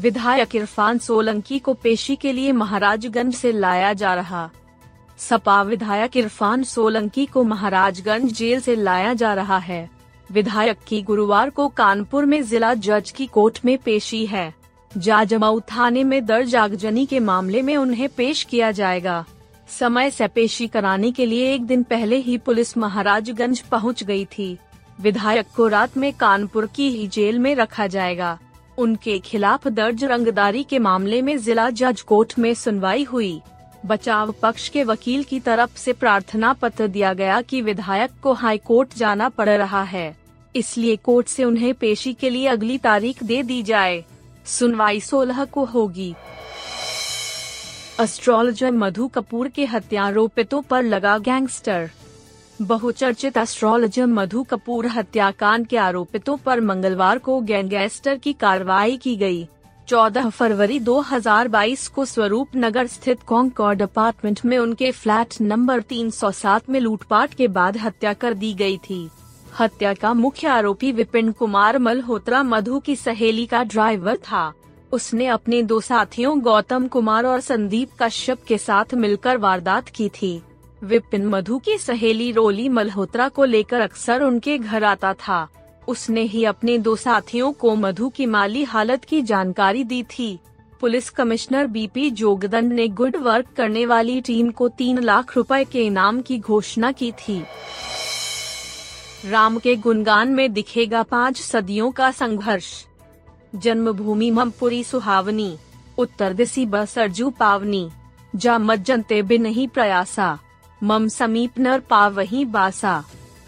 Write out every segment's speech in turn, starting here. विधायक इरफान सोलंकी को पेशी के लिए महाराजगंज से लाया जा रहा। सपा विधायक इरफान सोलंकी को महाराजगंज जेल से लाया जा रहा है। विधायक की गुरुवार को कानपुर में जिला जज की कोर्ट में पेशी है। जाजमऊ थाने में दर्ज आगजनी के मामले में उन्हें पेश किया जाएगा। समय से पेशी कराने के लिए एक दिन पहले ही पुलिस महाराजगंज पहुँच गयी थी। विधायक को रात में कानपुर की ही जेल में रखा जाएगा। उनके खिलाफ दर्ज रंगदारी के मामले में जिला जज कोर्ट में सुनवाई हुई। बचाव पक्ष के वकील की तरफ से प्रार्थना पत्र दिया गया कि विधायक को हाई कोर्ट जाना पड़ रहा है, इसलिए कोर्ट से उन्हें पेशी के लिए अगली तारीख दे दी जाए। सुनवाई 16 को होगी। एस्ट्रोलॉजर मधु कपूर के हत्यारोपितों पर लगा गैंगस्टर। बहुचर्चित एस्ट्रोलॉजर मधु कपूर हत्याकांड के आरोपितों पर मंगलवार को गैंगस्टर की कार्रवाई की गई। 14 फरवरी 2022 को स्वरूप नगर स्थित कॉन्कॉर्ड अपार्टमेंट में उनके फ्लैट नंबर 307 में लूटपाट के बाद हत्या कर दी गई थी। हत्या का मुख्य आरोपी विपिन कुमार मलहोत्रा मधु की सहेली का ड्राइवर था। उसने अपने दो साथियों गौतम कुमार और संदीप कश्यप के साथ मिलकर वारदात की थी। विपिन मधु की सहेली रोली मल्होत्रा को लेकर अक्सर उनके घर आता था। उसने ही अपने दो साथियों को मधु की माली हालत की जानकारी दी थी। पुलिस कमिश्नर बीपी जोगदंड ने गुड वर्क करने वाली टीम को 3 लाख रुपए के इनाम की घोषणा की थी। राम के गुणगान में दिखेगा 5 सदियों का संघर्ष। जन्मभूमि ममपुरी सुहावनी, उत्तर दिसी बसरजू पावनी, जा मज्जनते भी नहीं प्रयासा, मम समीप नर पावही बासा,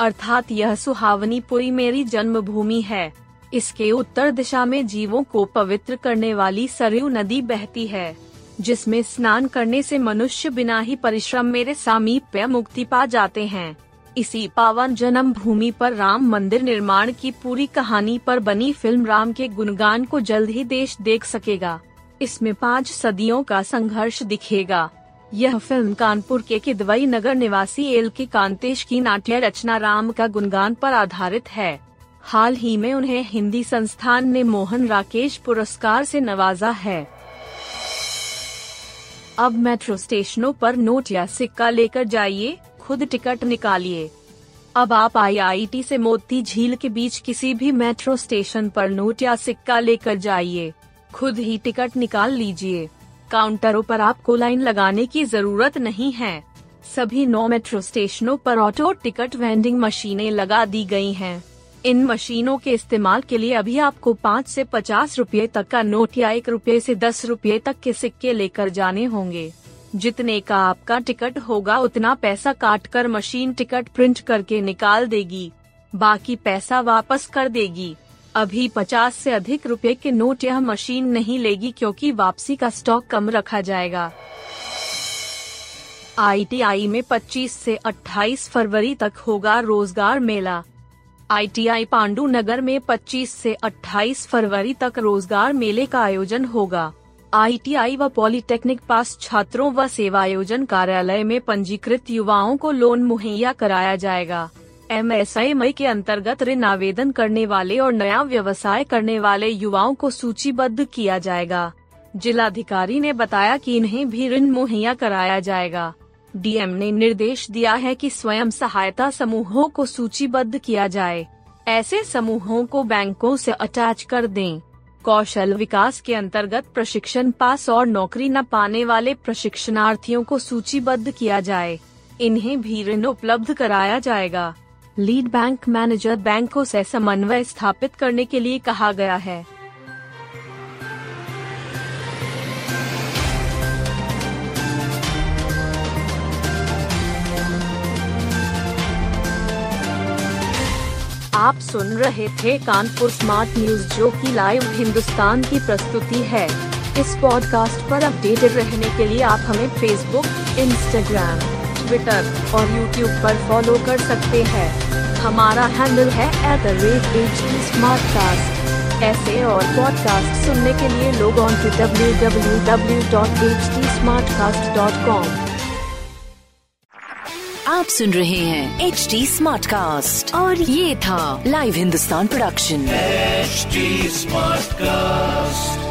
अर्थात यह सुहावनी पुरी मेरी जन्मभूमि है। इसके उत्तर दिशा में जीवों को पवित्र करने वाली सरयू नदी बहती है, जिसमें स्नान करने से मनुष्य बिना ही परिश्रम मेरे सामीप्य मुक्ति पा जाते हैं। इसी पावन जन्म भूमि पर राम मंदिर निर्माण की पूरी कहानी पर बनी फिल्म राम के गुणगान को जल्द ही देश देख सकेगा। इसमें 5 सदियों का संघर्ष दिखेगा। यह फिल्म कानपुर के किदवई नगर निवासी एल के कांतेश की नाट्य रचना राम का गुणगान पर आधारित है। हाल ही में उन्हें हिंदी संस्थान ने मोहन राकेश पुरस्कार से नवाजा है। अब मेट्रो स्टेशनों पर नोट या सिक्का लेकर जाइए, खुद टिकट निकालिए। अब आप IIT से मोती झील के बीच किसी भी मेट्रो स्टेशन पर नोट या सिक्का लेकर जाइए, खुद ही टिकट निकाल लीजिए। काउंटरों पर आपको लाइन लगाने की जरूरत नहीं है। सभी 9 मेट्रो स्टेशनों पर ऑटो टिकट वेंडिंग मशीनें लगा दी गई हैं। इन मशीनों के इस्तेमाल के लिए अभी आपको 5 से 50 रुपए तक का नोट या 1 रुपए से 10 रुपए तक के सिक्के लेकर जाने होंगे। जितने का आपका टिकट होगा उतना पैसा काटकर मशीन टिकट प्रिंट करके निकाल देगी, बाकी पैसा वापस कर देगी। अभी 50 से अधिक रुपए के नोट यह मशीन नहीं लेगी, क्योंकि वापसी का स्टॉक कम रखा जाएगा। ITI में 25 से 28 फरवरी तक होगा रोजगार मेला। ITI पांडु नगर में 25 से 28 फरवरी तक रोजगार मेले का आयोजन होगा। ITI व पॉलिटेक्निक पास छात्रों व सेवायोजन कार्यालय में पंजीकृत युवाओं को लोन मुहैया कराया जाएगा। MSME के अंतर्गत ऋण आवेदन करने वाले और नया व्यवसाय करने वाले युवाओं को सूचीबद्ध किया जाएगा। जिलाधिकारी ने बताया कि इन्हें भी ऋण मुहैया कराया जाएगा। DM ने निर्देश दिया है कि स्वयं सहायता समूहों को सूचीबद्ध किया जाए। ऐसे समूहों को बैंकों से अटैच कर दें। कौशल विकास के अंतर्गत प्रशिक्षण पास और नौकरी न पाने वाले प्रशिक्षणार्थियों को सूचीबद्ध किया जाए, इन्हें भी ऋण उपलब्ध कराया जाएगा। लीड बैंक मैनेजर बैंकों से समन्वय स्थापित करने के लिए कहा गया है। आप सुन रहे थे कानपुर स्मार्ट न्यूज, जो की लाइव हिंदुस्तान की प्रस्तुति है। इस पॉडकास्ट पर अपडेटेड रहने के लिए आप हमें फेसबुक, इंस्टाग्राम, ट्विटर और यूट्यूब पर फॉलो कर सकते हैं। हमारा हैंडल है @HTSmartcast। ऐसे और पॉडकास्ट सुनने के लिए लॉग ऑन टू www.htsmartcast.com। आप सुन रहे हैं HD Smartcast और ये था live Hindustan production HD Smartcast।